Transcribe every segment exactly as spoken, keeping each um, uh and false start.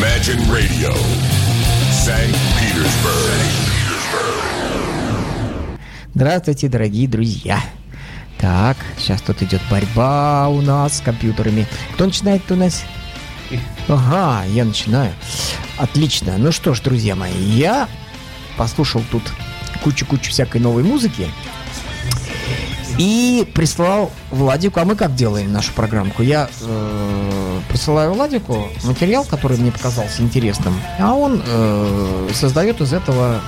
Imagine Radio. Saint Petersburg. Здравствуйте, дорогие друзья. Так, сейчас тут идет борьба у нас с компьютерами. Кто начинает у нас? Ага, я начинаю. Отлично. Ну что ж, друзья мои, я послушал тут кучу-кучу всякой новой музыки и прислал Владику. А мы как делаем нашу программку? Я э, присылаю Владику материал, который мне показался интересным, а он э, создает из этого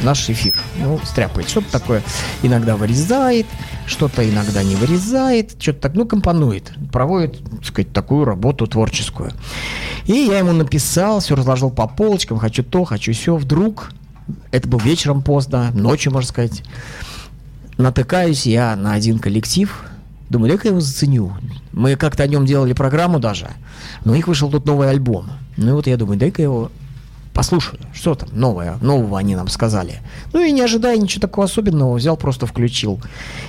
э, наш эфир. Ну, стряпает. Что-то такое иногда вырезает, что-то иногда не вырезает, что-то так, ну, компонует, проводит, так сказать, такую работу творческую. И я ему написал, все разложил по полочкам, хочу то, хочу сё. Вдруг, это был вечером поздно, ночью, можно сказать, натыкаюсь я на один коллектив, думаю, дай-ка я его заценю. Мы как-то о нем делали программу даже, но у них вышел тут новый альбом. Ну и вот я думаю, дай-ка я его послушаю, что там новое, нового они нам сказали. Ну и не ожидая ничего такого особенного, взял, просто включил.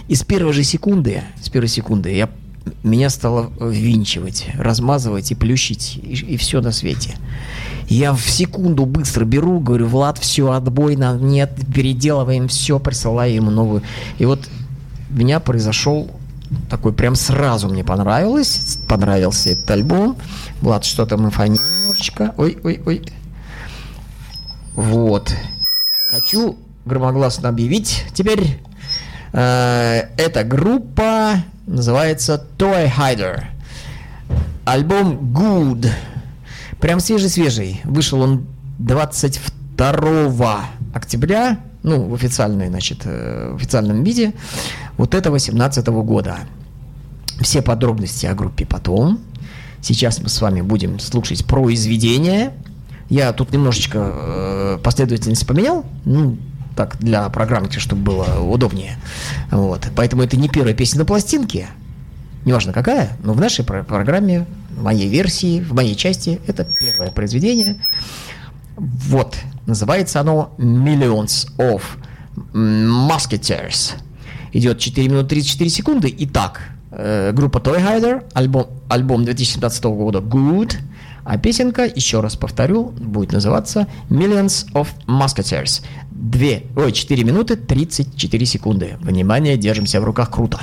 И с первой же секунды, с первой секунды я, меня стало ввинчивать, размазывать и плющить, и, и все на свете. Я в секунду быстро беру, говорю, Влад, все, отбой нам нет, переделываем все, присылаю ему новую. И вот у меня произошел такой, прям сразу мне понравилось, понравился этот альбом. Влад, что там, инфонечка, ой-ой-ой. Вот. Хочу громогласно объявить теперь. Э, эта группа называется Toehider. Альбом Good. Прям свежий-свежий. Вышел он двадцать второго октября. Ну, в официальной, значит, в официальном виде. Вот этого семнадцатого года. Все подробности о группе потом. Сейчас мы с вами будем слушать произведение. Я тут немножечко э, последовательность поменял, ну, так, для программки, чтобы было удобнее. Вот. Поэтому это не первая песня на пластинке, неважно какая, но в нашей про- программе, в моей версии, в моей части, это первое произведение. Вот. Называется оно Millions of Musketeers. Идет четыре минуты тридцать четыре секунды. Итак, э, группа Toehider, альбом, альбом две тысячи семнадцатого года Good. А песенка, еще раз повторю, будет называться Millions of Musketeers. Две, ой, четыре минуты тридцать четыре секунды. Внимание, держимся в руках, круто.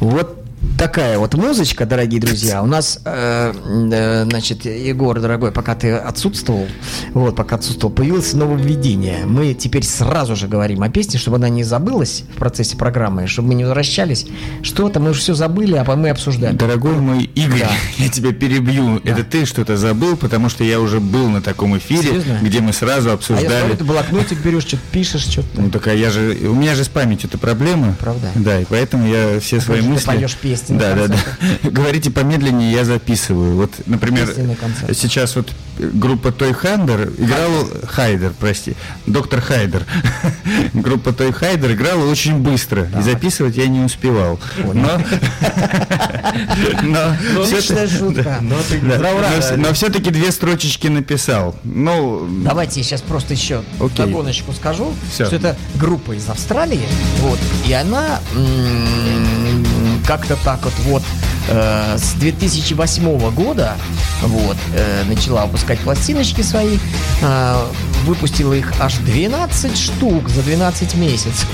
Вот такая вот музычка, дорогие друзья. У нас, э, э, значит, Егор, дорогой, пока ты отсутствовал, вот, пока отсутствовал, появилось нововведение. Мы теперь сразу же говорим о песне, чтобы она не забылась в процессе программы, чтобы мы не возвращались. Что-то мы уже все забыли, а мы обсуждаем. Дорогой мой Игорь, да. я тебя перебью. Да. Это ты что-то забыл, потому что я уже был на таком эфире, серьезно? Где мы сразу обсуждали. А я смотрю, ты блокнотик берешь, что-то пишешь, что-то. Ну так, а я же, у меня же с памятью-то проблемы. Правда. Да, и поэтому я все а свои мысли. Ты поешь песни. Да, да, да. Говорите помедленнее, я записываю. Вот, например, сейчас вот группа Toehider играла... Хайдер, прости. Доктор Хайдер. Группа Toehider играла очень быстро. И записывать я не успевал. Но... Но все-таки две строчечки написал. Давайте я сейчас просто еще догоночку скажу. Что это группа из Австралии. И она... Как-то так вот, вот э, с две тысячи восьмого года вот, э, начала выпускать пластиночки свои, э, выпустила их аж двенадцать штук за двенадцать месяцев.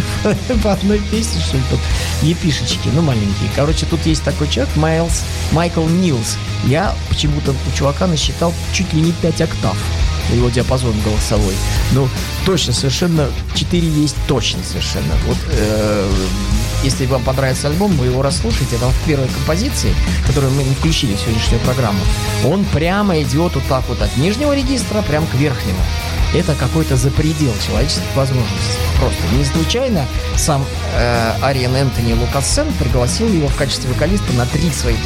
По одной песне, что ли, тут епишечки, ну маленькие. Короче, тут есть такой человек, Майлз Майкл Нилс. Я почему-то у чувака насчитал чуть ли не пять октав. Его диапазон голосовой. Ну, точно, совершенно, четыре есть точно совершенно. Вот, э, если вам понравится альбом, вы его расслушаете. Там в первой композиции, которую мы не включили в сегодняшнюю программу, он прямо идет вот так вот от нижнего регистра прям к верхнему. Это какой-то запредел человеческих возможностей. Просто не случайно сам э, Арьен Энтони Лукассен пригласил его в качестве вокалиста на три своих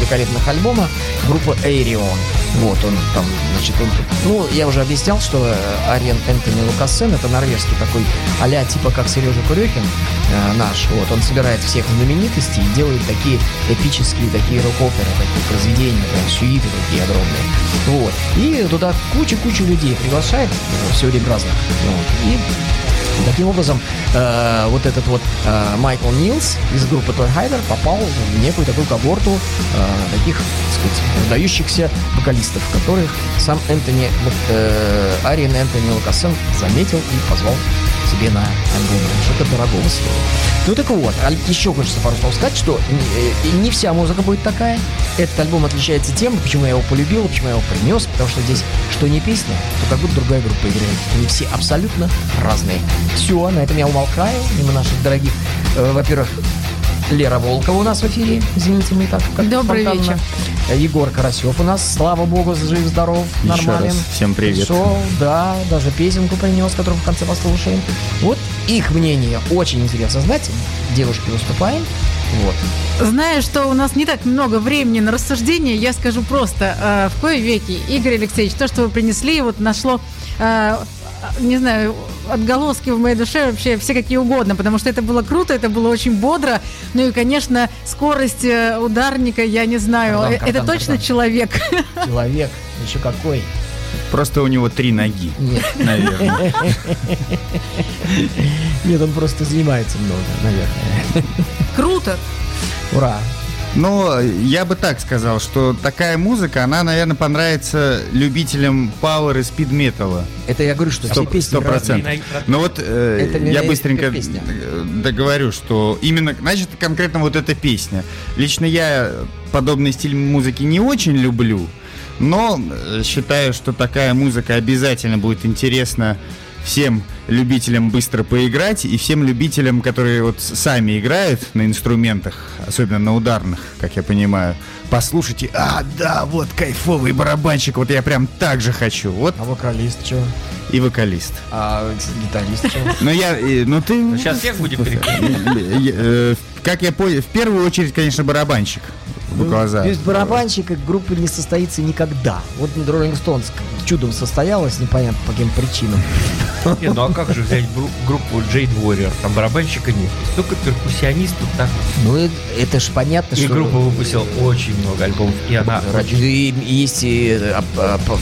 великолепных альбома группы Aeon. Вот он там, значит, он... Ну, я уже объяснял, что Арьен Энтони Лукассен — это норвежский такой а-ля типа как Сережа Курехин э, наш. Вот, он собирает всех знаменитостей и делает такие эпические, такие рок-оперы, такие произведения, там, сюиты такие огромные. Вот. И туда куча-куча людей приглашает, ну, все время разных. Вот. И... Таким образом, э, вот этот вот э, Майкл Нилс из группы Toehider попал в некую такую когорту э, таких, так сказать, выдающихся вокалистов, которых сам Энтони, э, Арьен Энтони Лукассен заметил и позвал себе на альбом. Что-то дорогого стоит. Ну так вот, еще хочется пару слов сказать, что не, не вся музыка будет такая. Этот альбом отличается тем, почему я его полюбил, почему я его принес, потому что здесь что не песня, то как будто другая группа играет. Они все абсолютно разные. Все, на этом я умолкаю, мимо наших дорогих, э, во-первых, Лера Волкова у нас в эфире, извините, мы так как-то Добрый фонтанно. Вечер. Егор Карасев у нас, слава богу, жив-здоров, нормален. Еще раз, всем привет. Шел, да, даже песенку принес, которую в конце послушаем. Вот их мнение очень интересно знать. Девушки, выступаем. Вот. Зная, что у нас не так много времени на рассуждение, я скажу просто, э, в кои веки, Игорь Алексеевич, то, что вы принесли, вот нашло... Э, не знаю, отголоски в моей душе вообще все какие угодно, потому что это было круто, это было очень бодро, ну и, конечно, скорость ударника, я не знаю, картон, картон, это картон, точно картон. Человек. Человек, еще какой. Просто у него три ноги, нет. Наверное. Нет, он просто занимается много, наверное. Круто. Ура. Но я бы так сказал, что такая музыка, она, наверное, понравится любителям пауэр и спид-металла. Это я говорю, что все песни разные. Но вот э, я быстренько договорю, что именно, значит, конкретно вот эта песня. Лично я подобный стиль музыки не очень люблю, но считаю, что такая музыка обязательно будет интересна всем любителям быстро поиграть и всем любителям, которые вот сами играют на инструментах, особенно на ударных, как я понимаю, послушайте, а, да, вот кайфовый барабанщик, вот я прям так же хочу. Вот. А вокалист что? И вокалист. А гитарист что? Ну я, ну ты... Ну, сейчас всех будем перекрывать. Как я понял, в первую очередь, конечно, барабанщик. Глаза. То есть барабанщика группы не состоится никогда. Вот Rolling Stones чудом состоялась, непонятно по каким причинам. Не, ну а как же взять группу Jade Warrior? Там барабанщика нет. Только перкуссионист тут так. Ну это ж понятно, что... И группа выпустила очень много альбомов. И она... Есть и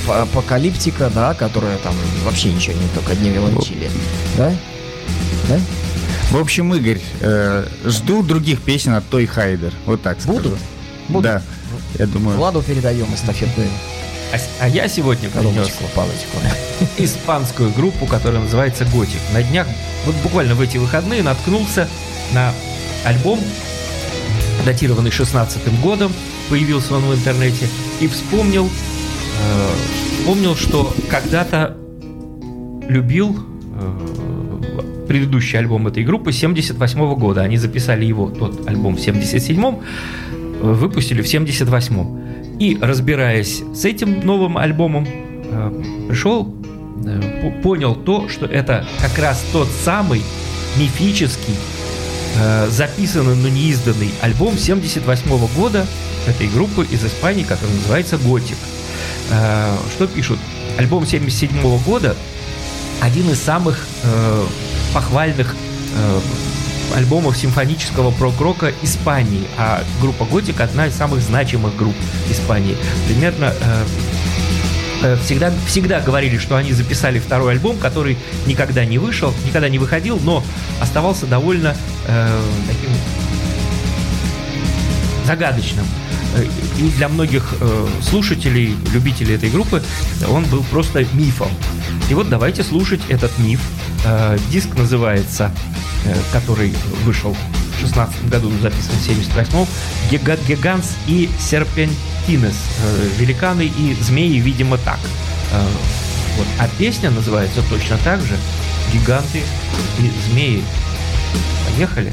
Апокалиптика, да, которая там вообще ничего не только одни виолончели. Да? Да? В общем, Игорь, жду других песен от Toehider. Вот так скажу. Будут? Будут. Да, я думаю. Владу передаем эстафету. А, а я сегодня принес испанскую группу, которая называется Gotic. На днях, вот буквально в эти выходные, наткнулся на альбом датированный шестнадцатым годом, появился он в интернете, и вспомнил, э, вспомнил, что когда-то любил э, предыдущий альбом этой группы семьдесят восьмого года. Они записали его, тот альбом, в семьдесят седьмом, выпустили в семьдесят восьмом. И, разбираясь с этим новым альбомом, э, пришел, э, понял то, что это как раз тот самый мифический, записанный, но не изданный альбом семьдесят восьмого года этой группы из Испании, которая называется Gotic. Что пишут? Альбом семьдесят седьмого года — один из самых похвальных альбомов симфонического прог-рока Испании, а группа Gotic — одна из самых значимых групп Испании. Примерно всегда, всегда говорили, что они записали второй альбом, который никогда не вышел, никогда не выходил, но оставался довольно э, таким загадочным. И для многих э, слушателей, любителей этой группы, он был просто мифом. И вот давайте слушать этот миф. Э, диск называется, э, который вышел в шестнадцатом году, записан в семьдесят восьмом, «Gegants i Serpentines», «Великаны и змеи», видимо, так. Вот. А песня называется точно так же «Гиганты и змеи». Поехали!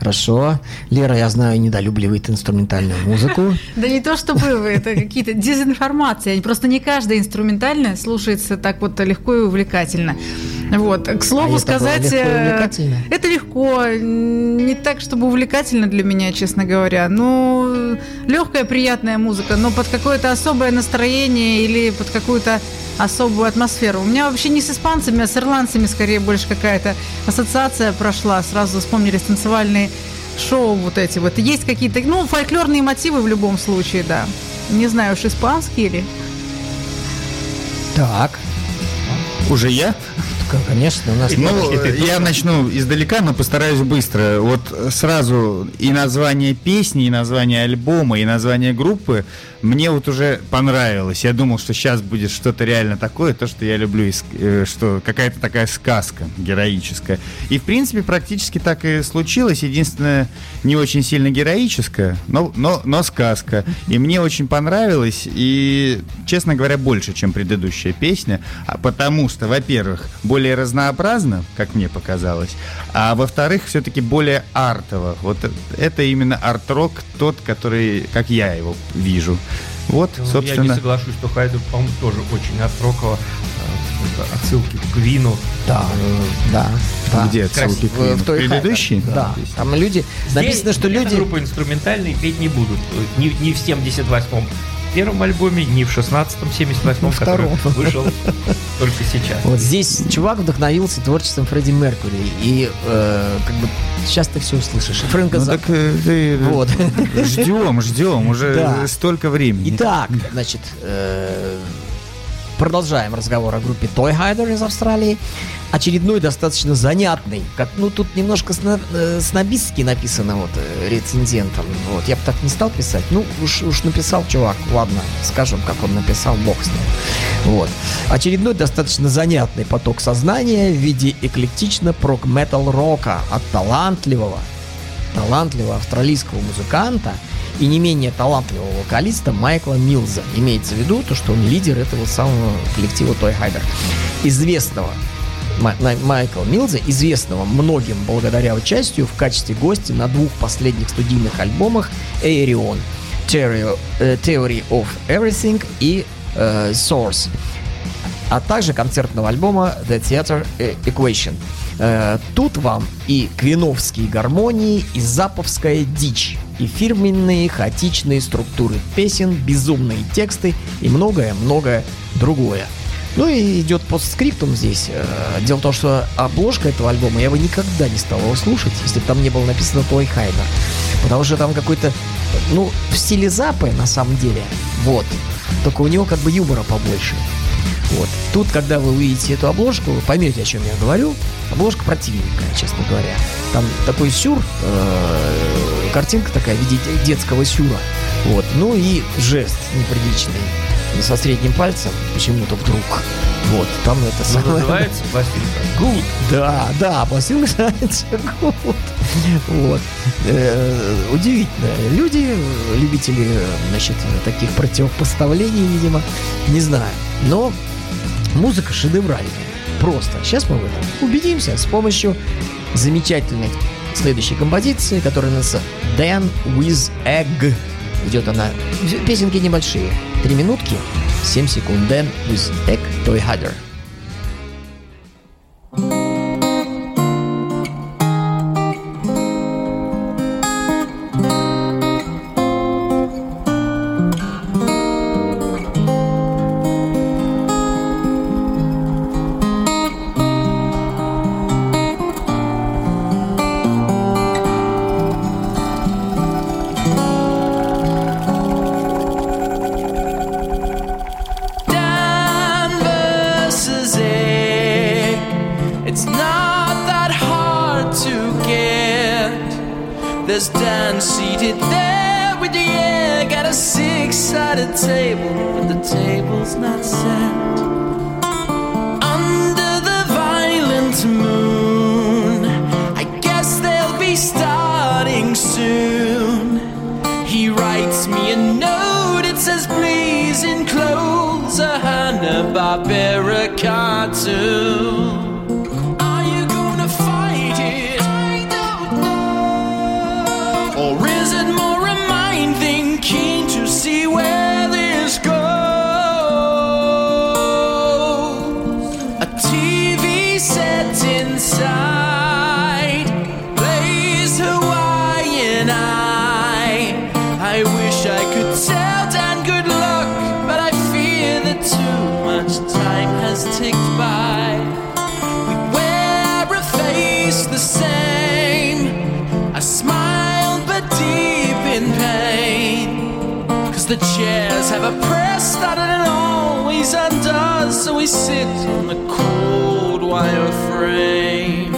Хорошо. Лера, я знаю, недолюбливает инструментальную музыку. Да не то чтобы вы, это какие-то дезинформации. Просто не каждая инструментальная слушается так вот легко и увлекательно. Вот. К слову а сказать, это, это легко. Не так, чтобы увлекательно для меня, честно говоря. Ну, легкая, приятная музыка, но под какое-то особое настроение или под какую-то особую атмосферу. У меня вообще не с испанцами, а с ирландцами скорее больше какая-то ассоциация прошла. Сразу вспомнились танцевальные шоу вот эти вот. Есть какие-то, ну, фольклорные мотивы в любом случае, да. Не знаю уж, испанские или... Так. Уже я? Конечно, у нас... Ну, я начну издалека, но постараюсь быстро. Вот сразу и название песни, и название альбома, и название группы мне вот уже понравилось. Я думал, что сейчас будет что-то реально такое, то, что я люблю, что какая-то такая сказка героическая. И, в принципе, практически так и случилось. Единственное, не очень сильно героическое, но, но, но сказка. И мне очень понравилось, и, честно говоря, больше, чем предыдущая песня, потому что, во-первых, больше более разнообразно, как мне показалось, а во-вторых, все-таки более артово. Вот это именно арт-рок тот, который, как я его вижу. Вот, ну, собственно. Я не соглашусь, что Хайдер, по-моему, тоже очень арт-роково. Отсылки к Квину. Да, э, да, да. Где отсылки к Квину? В, в предыдущей? Да, да. Там люди... Написано, что люди... группы инструментальные петь не будудут. Не, не в семьдесят восьмом в первом альбоме, не в шестнадцатом, семьдесят восьмом, который вышел только сейчас. Вот здесь чувак вдохновился творчеством Фредди Меркьюри. И э, как бы сейчас ты все услышишь. Фрэнка ну, Заппа. Э, вот. Ждем, ждем. Уже да. Столько времени. Итак, значит, э, продолжаем разговор о группе Toehider из Австралии. Очередной, достаточно занятный. Как, ну, тут немножко сна, э, снобистски написано вот, рецензентом. Вот. Я бы так не стал писать. Ну, уж, уж написал чувак. Ладно, скажем, как он написал, бог с ним. Вот. Очередной, достаточно занятный поток сознания в виде эклектично-прог-метал-рока от талантливого, талантливого австралийского музыканта и не менее талантливого вокалиста Майкла Нилса. Имеется в виду то, что он лидер этого самого коллектива Toehider. Известного Майкла Нилса, известного многим благодаря участию в качестве гостя на двух последних студийных альбомах Aeon, Theory of Everything и uh, Source, а также концертного альбома The Theater Equation. Uh, тут вам и квиновские гармонии, и запповская дичь, и фирменные хаотичные структуры песен, безумные тексты и многое-многое другое. Ну и идет постскриптум здесь. Дело в том, что обложка этого альбома, я бы никогда не стал его слушать, если бы там не было написано Toehider. Потому что там какой-то, ну, в стиле Заппы, на самом деле, вот. Только у него как бы юмора побольше. Вот. Тут, когда вы увидите эту обложку, вы поймете, о чем я говорю. Обложка противненькая, честно говоря. Там такой сюр, картинка такая в виде детского сюра. Вот. Ну и жест неприличный. Со средним пальцем почему-то вдруг. Вот, там это самое. Называется пластинка Good. Да, да, пластинка называется Good. Вот. Удивительно. Люди, любители, значит, таких противопоставлений, видимо, не знаю. Но музыка шедевральная. Просто. Сейчас мы в этом убедимся с помощью замечательной следующей композиции, которая называется Dan ви эс Egg. Идет она. Песенки небольшие. Три минутки, семь секунд. Dan ви эс Egg, Toehider. T V said the chairs have a press that it always undoes, so we sit on the cold wire frame.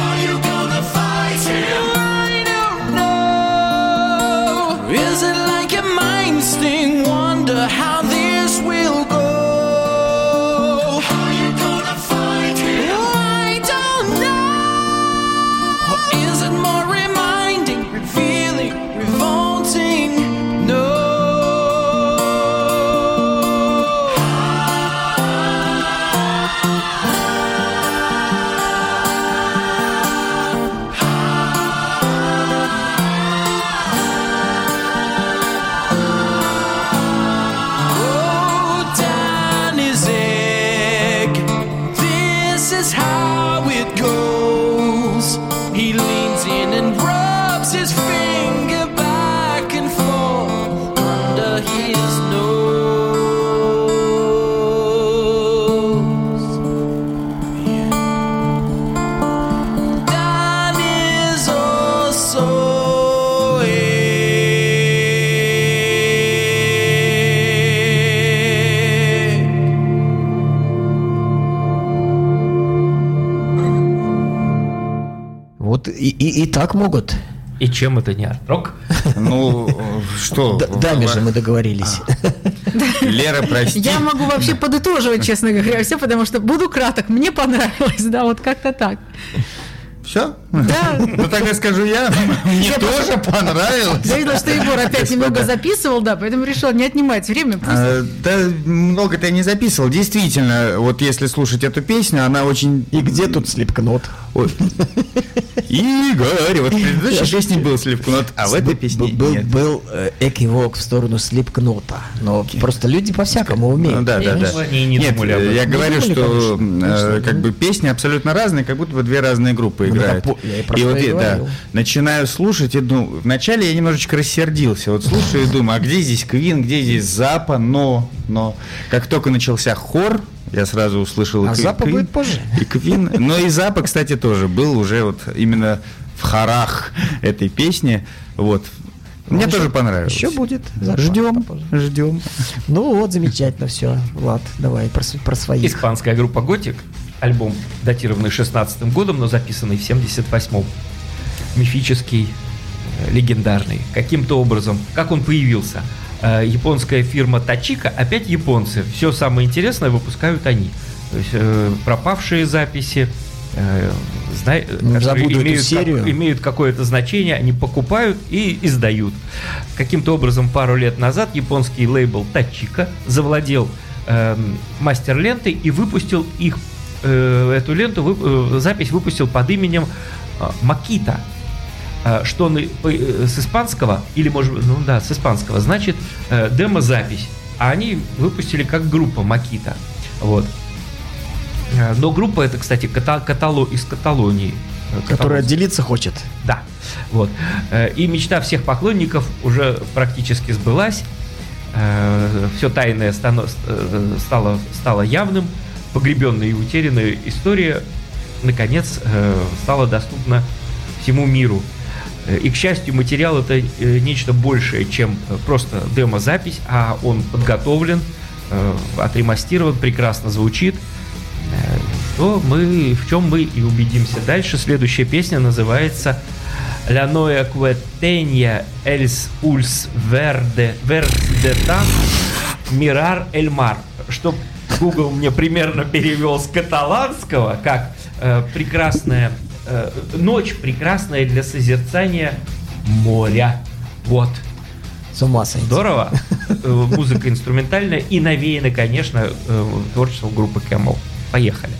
Are you gonna fight him? I don't know. Is it like a mind sting? Wonder how this will go. Are you gonna fight him? I don't know. Or is it more reminding, revealing, revolting? И, и, и так могут. И чем это не арт-рок? Ну, что? Даме же мы договорились. Лера, прости. Я могу вообще подытоживать, честно говоря, все, потому что буду краток, мне понравилось, да, вот как-то так. Все? Да. Ну, тогда скажу я, мне тоже понравилось. Я видела, что Егор опять немного записывал, да, поэтому решил не отнимать время. Да, много-то я не записывал. Действительно, вот если слушать эту песню, она очень... И где тут Слипкнот? Игорь, вот в предыдущей песне был Слипкнот, а в этой песне нет. Был экивок в сторону Слипкнота, но просто люди по-всякому умеют. Да, да, да. Нет, я говорю, что как бы песни абсолютно разные, как будто бы две разные группы играют. И вот я, да, начинаю слушать и думаю, вначале я немножечко рассердился, вот слушаю и думаю, а где здесь Квин, где здесь Запа, но, но, как только начался хор, я сразу услышал а и Квин. А Запа будет позже. И Квин, но и Запа, кстати, тоже был уже вот именно в хорах этой песни, вот. Мне ну, тоже еще, понравилось. Еще будет. Запад, ждем, ждем. Ну вот, замечательно все. Влад, давай про, про своих. Испанская группа Gotic. Альбом, датированный шестнадцатым годом, но записанный в семьдесят восьмом. Мифический, легендарный. Каким-то образом. Как он появился? Японская фирма Tachika. Опять японцы. Все самое интересное выпускают они. То есть пропавшие записи. Зна... Имеют, как... имеют какое-то значение, они покупают и издают. Каким-то образом пару лет назад японский лейбл Tachika завладел э, мастер лентой и выпустил их э, эту ленту, вып... э, запись выпустил под именем э, Макита, э, что на... э, с испанского или может ну да с испанского значит э, демозапись, а они выпустили как группа Макита, вот. Но группа это, кстати, ката- катало- из Каталонии. Которая делиться хочет. Да. Вот. И мечта всех поклонников уже практически сбылась. Все тайное стано- стало, стало явным. Погребенная и утерянная история, наконец, стала доступна всему миру. И, к счастью, материал это нечто большее, чем просто демозапись, а он подготовлен, отремастирован, прекрасно звучит. То мы, в чем мы и убедимся дальше. Следующая песня называется «La noia quetenia els uls verde verdetan mirar el mar», что Google мне примерно перевел с каталанского как э, прекрасная э, ночь, прекрасная для созерцания моря. Вот. С ума сойти. Здорово. Музыка инструментальная и навеяна, конечно, творчеством группы Camel. Поехали.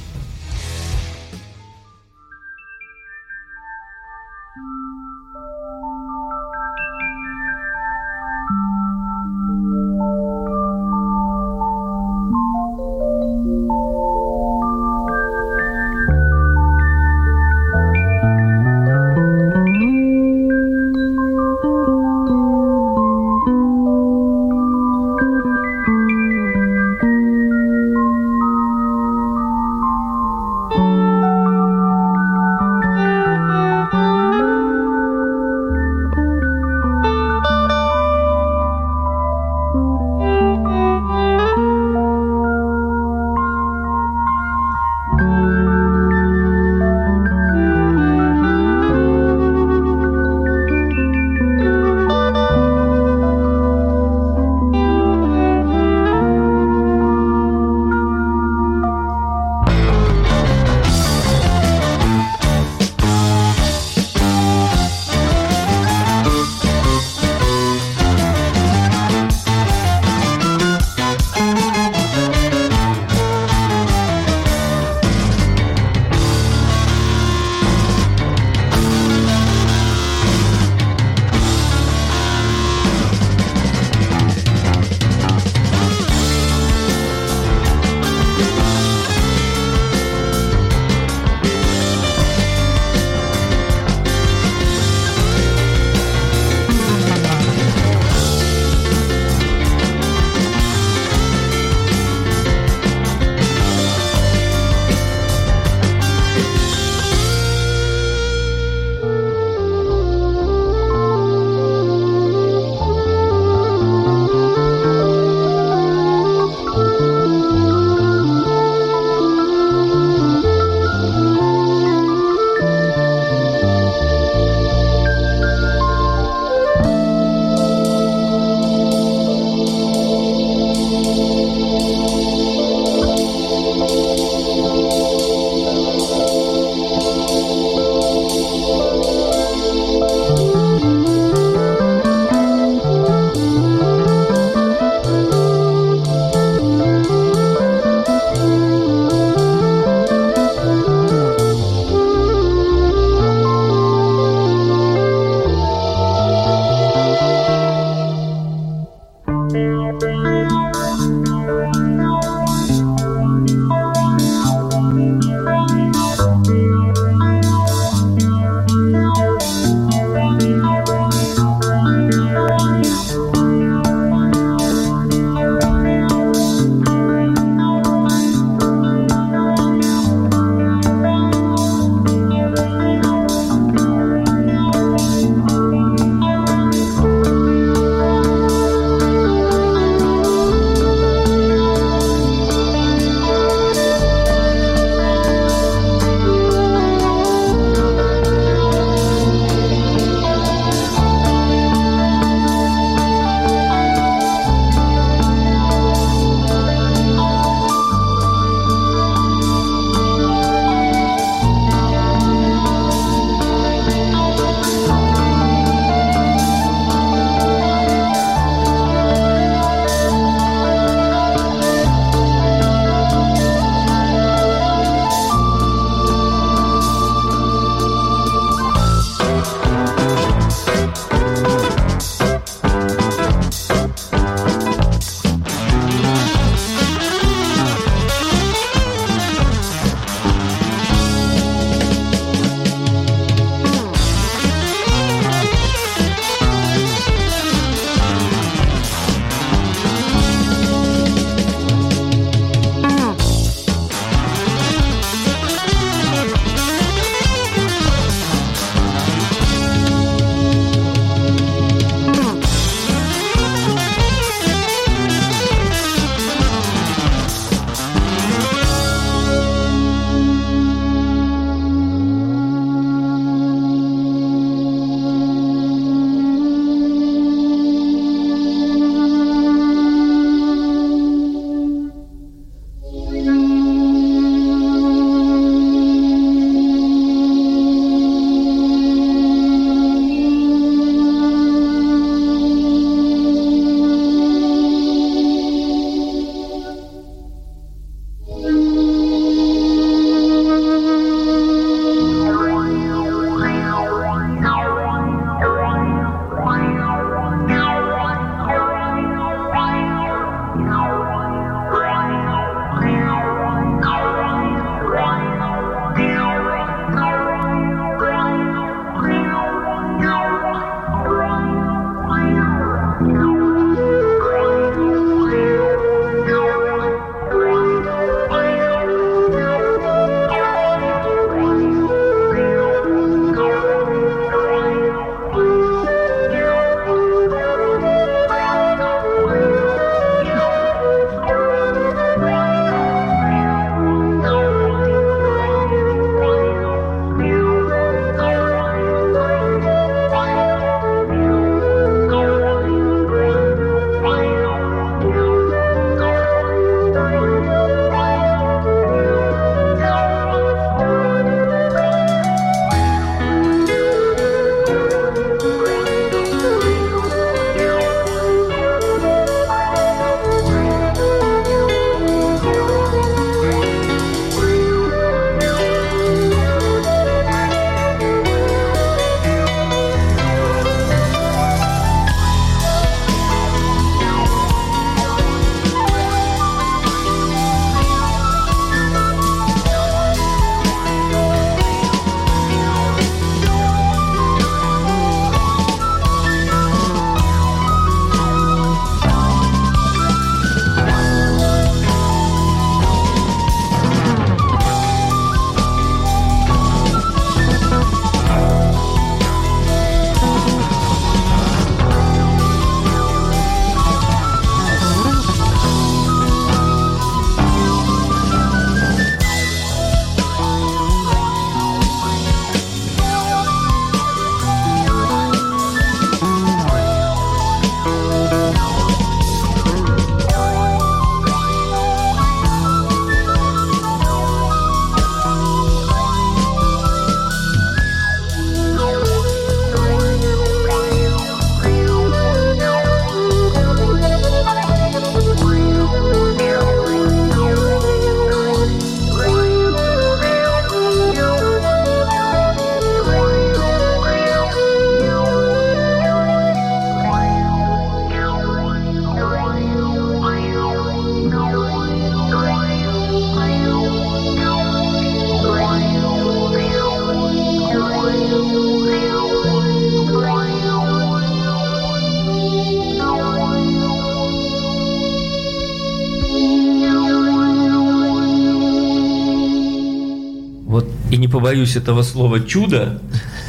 Боюсь этого слова, чудо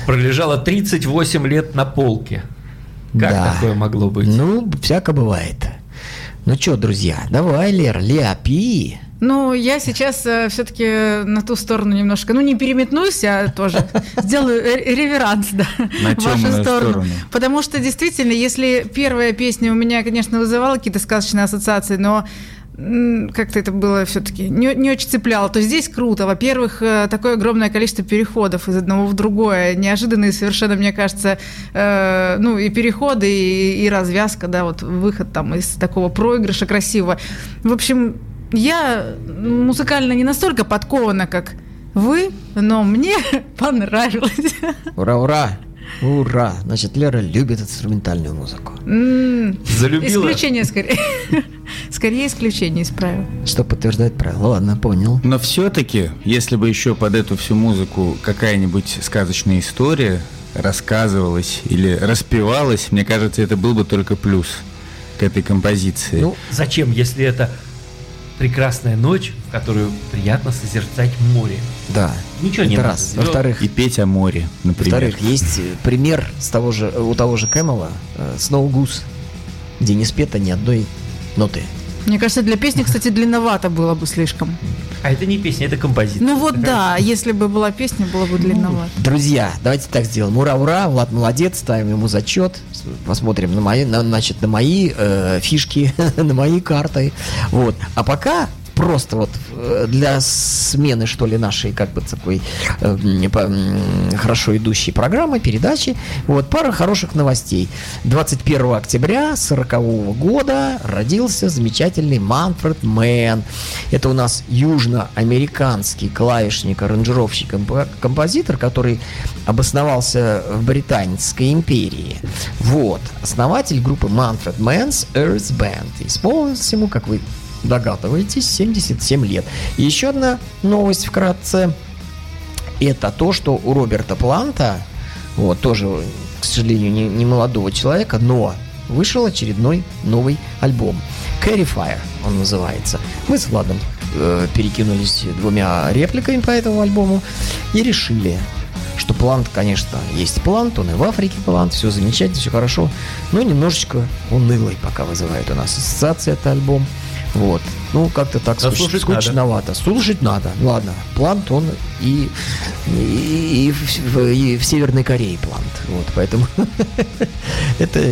пролежало тридцать восемь лет на полке. Как да. такое могло быть? Ну, всяко бывает. Ну что, друзья, давай, Лер, ляпи. Ну, я сейчас э, все-таки на ту сторону немножко, ну, не переметнусь, а тоже сделаю реверанс, да, в вашу сторону. Потому что, действительно, если первая песня у меня, конечно, вызывала какие-то сказочные ассоциации, но как-то это было все-таки не, не очень цепляло, то здесь круто. Во-первых, такое огромное количество переходов из одного в другое, неожиданные совершенно, мне кажется, э, ну и переходы, и, и развязка, да, вот выход там из такого проигрыша красивого. В общем, я музыкально не настолько подкована, как вы, но мне понравилось. Ура, ура! Ура! Значит, Лера любит инструментальную музыку. Mm, Залюбила. Исключение скорее. Скорее исключение из правил. Что подтверждает правило. Ладно, понял. Но все-таки, если бы еще под эту всю музыку какая-нибудь сказочная история рассказывалась или распевалась, мне кажется, это был бы только плюс к этой композиции. Ну, зачем, если это прекрасная ночь, в которую приятно созерцать море. Да. Ничего не надо. Во-вторых, и петь о море, например. Во-вторых, есть пример с того же, у того же Кэмела Snow Goose, где не спета ни одной ноты. Мне кажется, для песни, кстати, длинновато было бы слишком. А это не песня, это композиция. Ну вот да, если бы была песня, было бы длинновато. Друзья, давайте так сделаем. Ура-ура, Влад молодец, ставим ему зачет. Посмотрим на мои, на, значит, на мои э, фишки, на мои карты. Вот. А пока просто вот для смены, что ли, нашей как бы такой э, э, хорошо идущей программы, передачи, вот пара хороших новостей. двадцать первого октября сорокового года родился замечательный Манфред Манн. Это у нас южноамериканский клавишник, аранжировщик, композитор, который обосновался в Британской империи. Вот. Основатель группы Manfred Mann's Earth Band. Исполнилось ему, как вы догадываетесь, семьдесят семь лет. И еще одна новость вкратце. Это то, что у Роберта Планта, вот, тоже, к сожалению, не, не молодого человека, но вышел очередной новый альбом. Carry Fire он называется. Мы с Владом э, перекинулись двумя репликами по этому альбому и решили, что плант, конечно, есть плант, он и в Африке плант, все замечательно, все хорошо, но немножечко унылый пока вызывает у нас ассоциация этот альбом. Вот. Ну, как-то так скуч... слушать скучновато. Надо. Слушать надо. Ладно. Плант он и, и, и, в, и в Северной Корее плант. Вот, поэтому это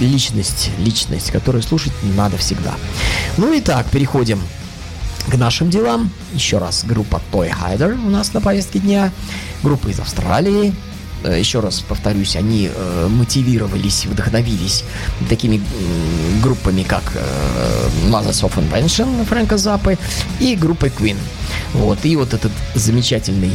личность, личность, которую слушать надо всегда. Ну и так, переходим к нашим делам. Еще раз, группа Toehider у нас на повестке дня. Группа из Австралии. Еще раз повторюсь, они э, мотивировались, вдохновились такими э, группами, как э, Mothers of Invention Фрэнка Заппы и группой Queen. Вот. И вот этот замечательный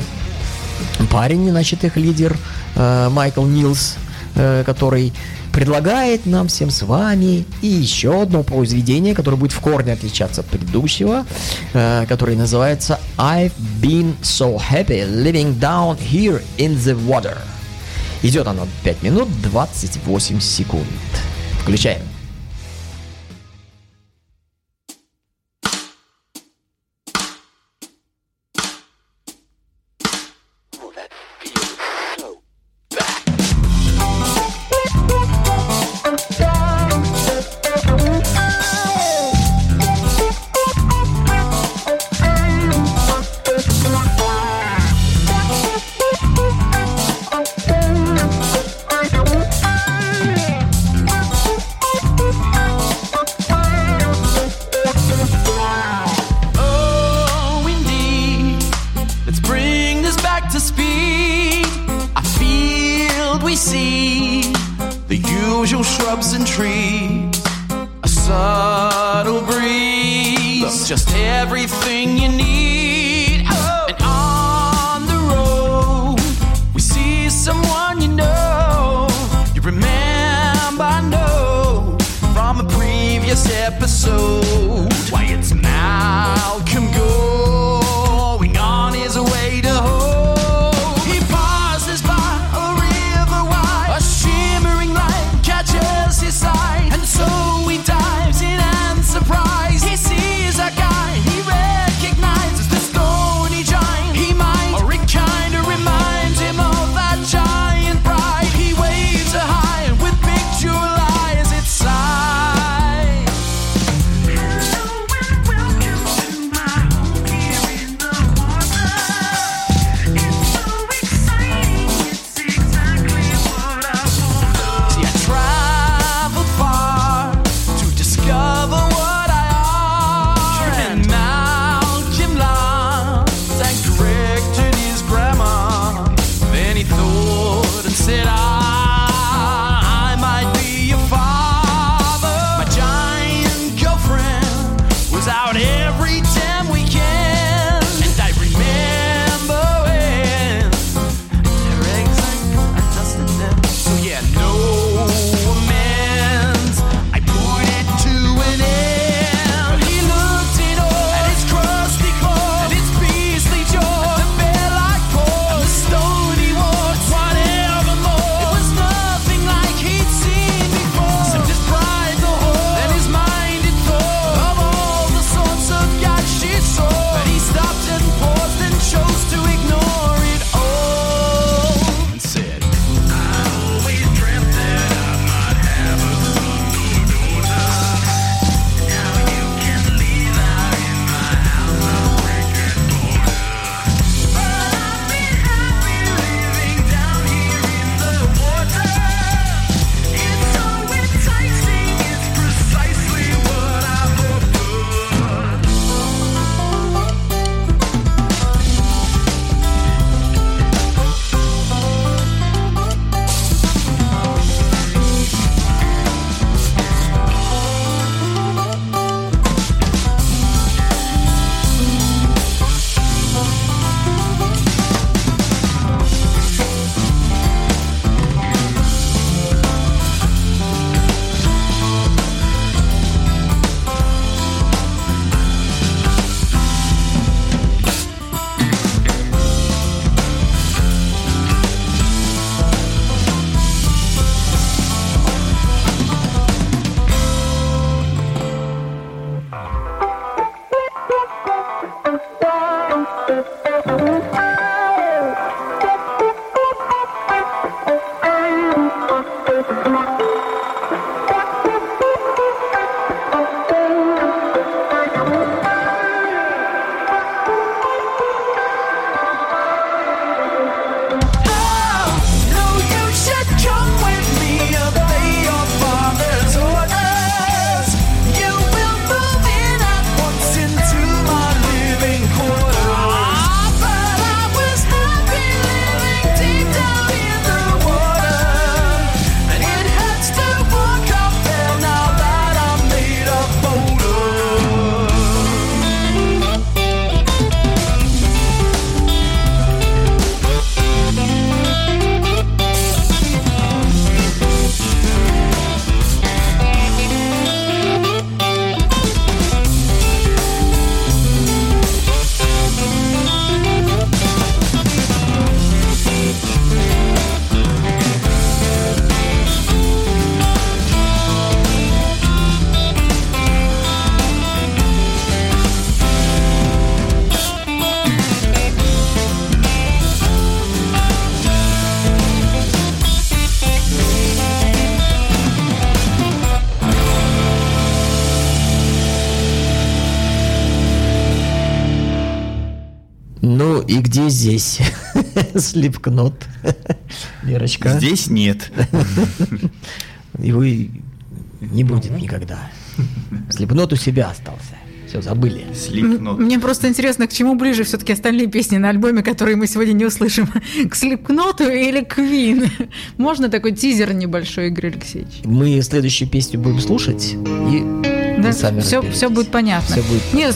парень, значит, их лидер э, Майкл Нилс, э, который предлагает нам всем с вами и еще одно произведение, которое будет в корне отличаться от предыдущего, э, которое называется I've Been So Happy Living Down Here in the Water. Идет оно пять минут двадцать восемь секунд. Включаем. и где здесь Slipknot, Лерочка? Здесь нет. Его не будет никогда. Slipknot у себя остался. Все, забыли. Slipknot. Мне просто интересно, к чему ближе все-таки остальные песни на альбоме, которые мы сегодня не услышим? К Slipknot'у или к Queen? Можно такой тизер небольшой, Игорь Алексеевич? Мы следующую песню будем слушать и... Да, все, все будет понятно. Все будет... Нет,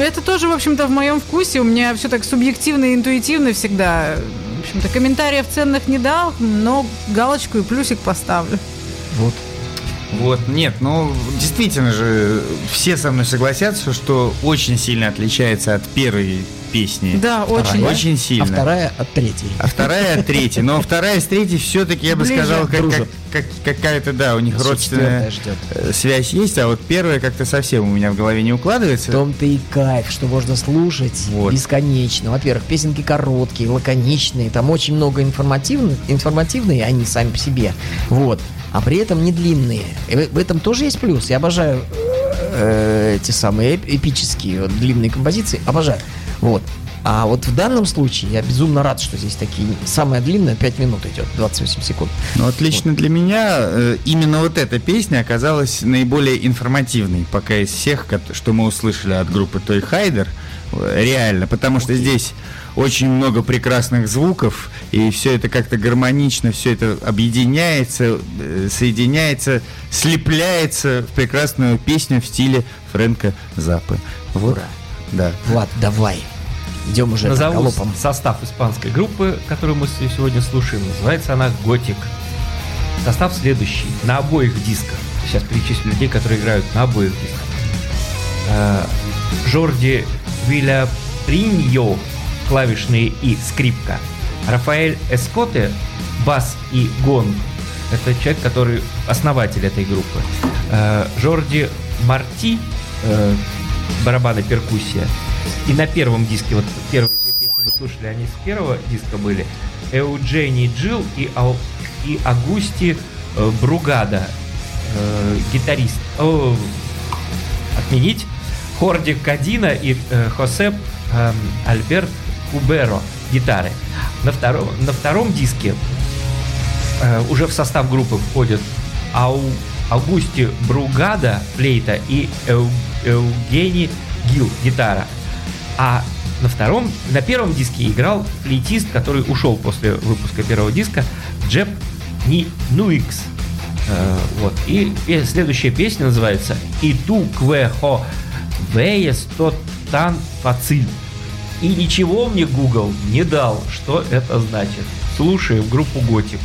это тоже, в общем-то, в моем вкусе. У меня все так субъективно и интуитивно всегда. В общем-то, комментариев ценных не дал, но галочку и плюсик поставлю. Вот. Вот, нет, ну, действительно же, все со мной согласятся, что очень сильно отличается от первой песни. Да, вторая, очень. Очень сильно. А вторая от третьей. А вторая от третьей. Но вторая с третьей все-таки, я бы сказал, какая-то, да, у них родственная связь есть, а вот первая как-то совсем у меня в голове не укладывается. В том-то и кайф, что можно слушать бесконечно. Во-первых, песенки короткие, лаконичные, там очень много информативные, они сами по себе. Вот. А при этом не длинные. И в этом тоже есть плюс. Я обожаю э, эти самые эпические вот, длинные композиции. Обожаю. Вот. А вот в данном случае я безумно рад, что здесь такие... Самая длинная пять минут идет, двадцать восемь секунд. Ну, отлично вот. Для меня э, именно вот эта песня оказалась наиболее информативной пока из всех, что мы услышали от группы Toehider. Реально, потому что здесь очень много прекрасных звуков, и все это как-то гармонично, все это объединяется, соединяется, слепляется в прекрасную песню в стиле Фрэнка Заппы. Вот. Ура. Да. Влад, давай. Идем уже назову состав испанской группы, которую мы сегодня слушаем. Называется она Gotic. Состав следующий. На обоих дисках. Сейчас перечислю людей, которые играют на обоих дисках. Жорди Вильяприньо, клавишные и скрипка. Рафаэль Эскоте, бас и гонг. Это человек, который основатель этой группы. Жорди Марти, барабаны, перкуссия. И на первом диске, вот первые две песни вы слушали, они с первого диска были. Эуджени Джилл и, Ау... и Агусти Бругада, гитарист. О, отменить. Хорди Кадина и э, Хосеп э, Альберт Куберо, гитары. На втором, на втором диске э, уже в состав группы входят Ау, Аугусти Бругада, флейта, и Эу, Эугени Гил, гитара. А на, втором, на первом диске играл флейтист, который ушел после выпуска первого диска, Джеб Ни, Нуикс. Э, вот. И, и следующая песня называется «Иту Квехо». Веес тот тан фациль. И ничего мне Google не дал, что это значит. Слушаем группу Gotic.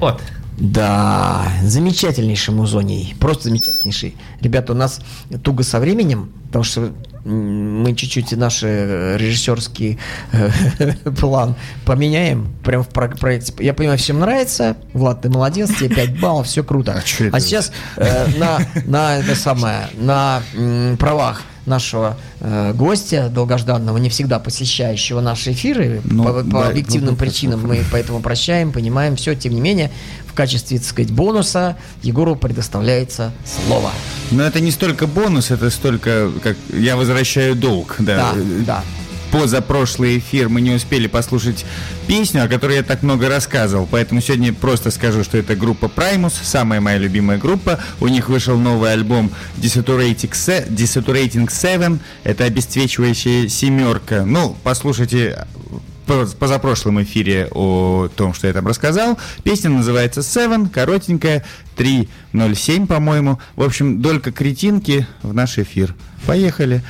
от. Да, замечательнейший музоний, просто замечательнейший. Ребята, у нас туго со временем, потому что мы чуть-чуть наш режиссерский план поменяем прям в проекте. Я понимаю, всем нравится. Влад, ты молодец, тебе пять баллов, все круто. А сейчас на это самое, на правах нашего э, гостя долгожданного, не всегда посещающего наши эфиры, ну, по, по да, объективным ну, причинам ну, мы поэтому прощаем, понимаем все, тем не менее, в качестве, так сказать, бонуса Егору предоставляется слово. Но это не столько бонус, это столько, как я возвращаю долг. Да, да, да. Позапрошлый эфир мы не успели послушать песню, о которой я так много рассказывал. Поэтому сегодня просто скажу, что это группа Primus, самая моя любимая группа. У них вышел новый альбом Desaturating Seven. Это обесцвечивающая семерка. Ну, послушайте позапрошлом эфире о том, что я там рассказал. Песня называется Seven, коротенькая, три ноль семь, по-моему. В общем, долька кретинки в наш эфир. Поехали!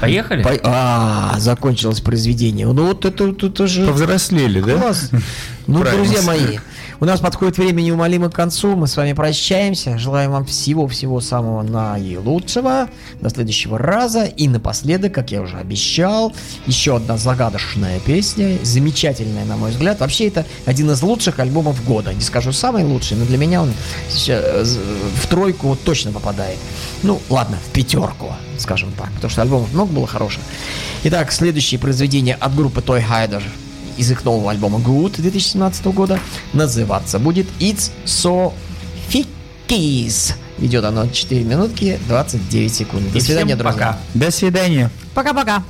Поехали? По... А, закончилось произведение. Ну вот это тут уже... Повзрослели, да? Класс. Ну, правильно. Друзья мои, у нас подходит время неумолимо к концу. Мы с вами прощаемся. Желаем вам всего-всего самого наилучшего. До следующего раза. И напоследок, как я уже обещал, еще одна загадочная песня. Замечательная, на мой взгляд. Вообще, это один из лучших альбомов года. Не скажу самый лучший, но для меня он в тройку точно попадает. Ну, ладно, в пятерку, скажем так. Потому что альбомов много было хороших. Итак, следующее произведение от группы Toehider из их нового альбома Good две тысячи семнадцатого года называться будет It's So Fikkis. Идет оно четыре минутки двадцать девять секунд. До И свидания, друзья. Пока. До свидания. Пока-пока.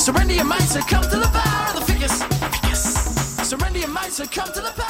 Surrender your minds and come to the power of the Fikkis. Surrender your minds and come to the power.